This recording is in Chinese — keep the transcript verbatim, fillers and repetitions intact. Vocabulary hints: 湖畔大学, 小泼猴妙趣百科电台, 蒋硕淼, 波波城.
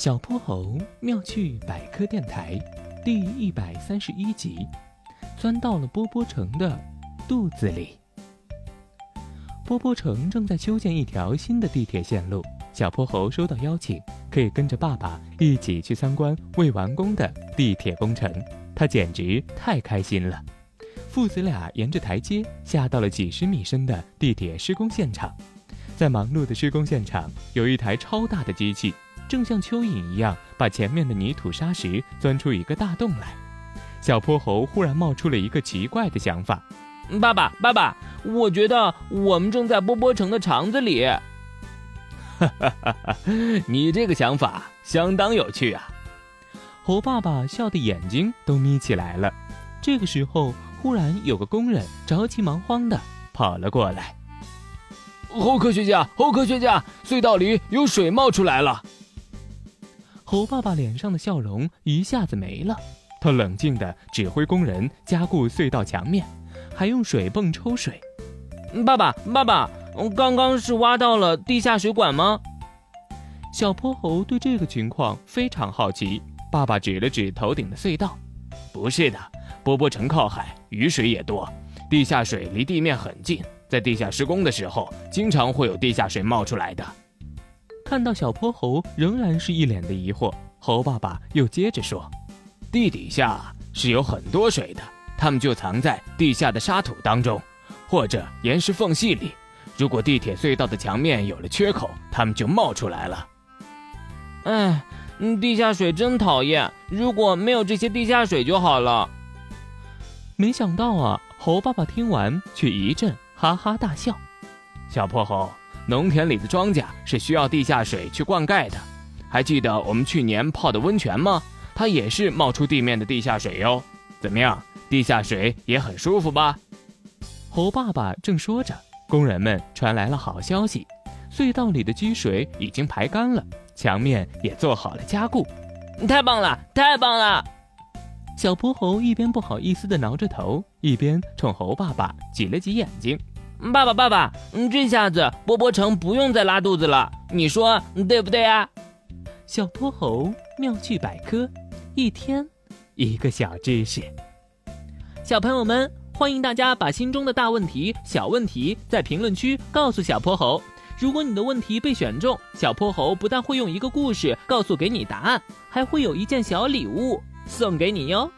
小泼猴妙趣百科电台第一百三十一集，钻到了波波城的肚子里。波波城正在修建一条新的地铁线路，小泼猴收到邀请，可以跟着爸爸一起去参观未完工的地铁工程，他简直太开心了。父子俩沿着台阶下到了几十米深的地铁施工现场。在忙碌的施工现场，有一台超大的机器，正像蚯蚓一样把前面的泥土沙石钻出一个大洞来。小泼猴忽然冒出了一个奇怪的想法：爸爸爸爸，我觉得我们正在波波城的肠子里。哈哈哈哈，你这个想法相当有趣啊。猴爸爸笑得眼睛都眯起来了。这个时候，忽然有个工人着急忙慌地跑了过来。猴科学家，猴科学家，隧道里有水冒出来了！猴爸爸脸上的笑容一下子没了，他冷静地指挥工人加固隧道墙面，还用水泵抽水。爸爸，爸爸，刚刚是挖到了地下水管吗？小泼猴对这个情况非常好奇。爸爸指了指头顶的隧道，不是的，波波城靠海，雨水也多，地下水离地面很近，在地下施工的时候经常会有地下水冒出来的。看到小泼猴仍然是一脸的疑惑，猴爸爸又接着说，地底下是有很多水的，它们就藏在地下的沙土当中，或者岩石缝隙里，如果地铁隧道的墙面有了缺口，它们就冒出来了。哎，地下水真讨厌，如果没有这些地下水就好了。没想到啊，猴爸爸听完却一阵哈哈大笑。小泼猴，农田里的庄稼是需要地下水去灌溉的，还记得我们去年泡的温泉吗？它也是冒出地面的地下水哟。怎么样，地下水也很舒服吧？猴爸爸正说着，工人们传来了好消息，隧道里的积水已经排干了，墙面也做好了加固。太棒了，太棒了！小泼猴一边不好意思地挠着头，一边冲猴爸爸挤了挤眼睛。爸爸爸爸，这下子波波城不用再拉肚子了，你说对不对啊？小泼猴妙趣百科，一天一个小知识。小朋友们，欢迎大家把心中的大问题、小问题在评论区告诉小泼猴。如果你的问题被选中，小泼猴不但会用一个故事告诉给你答案，还会有一件小礼物送给你哟。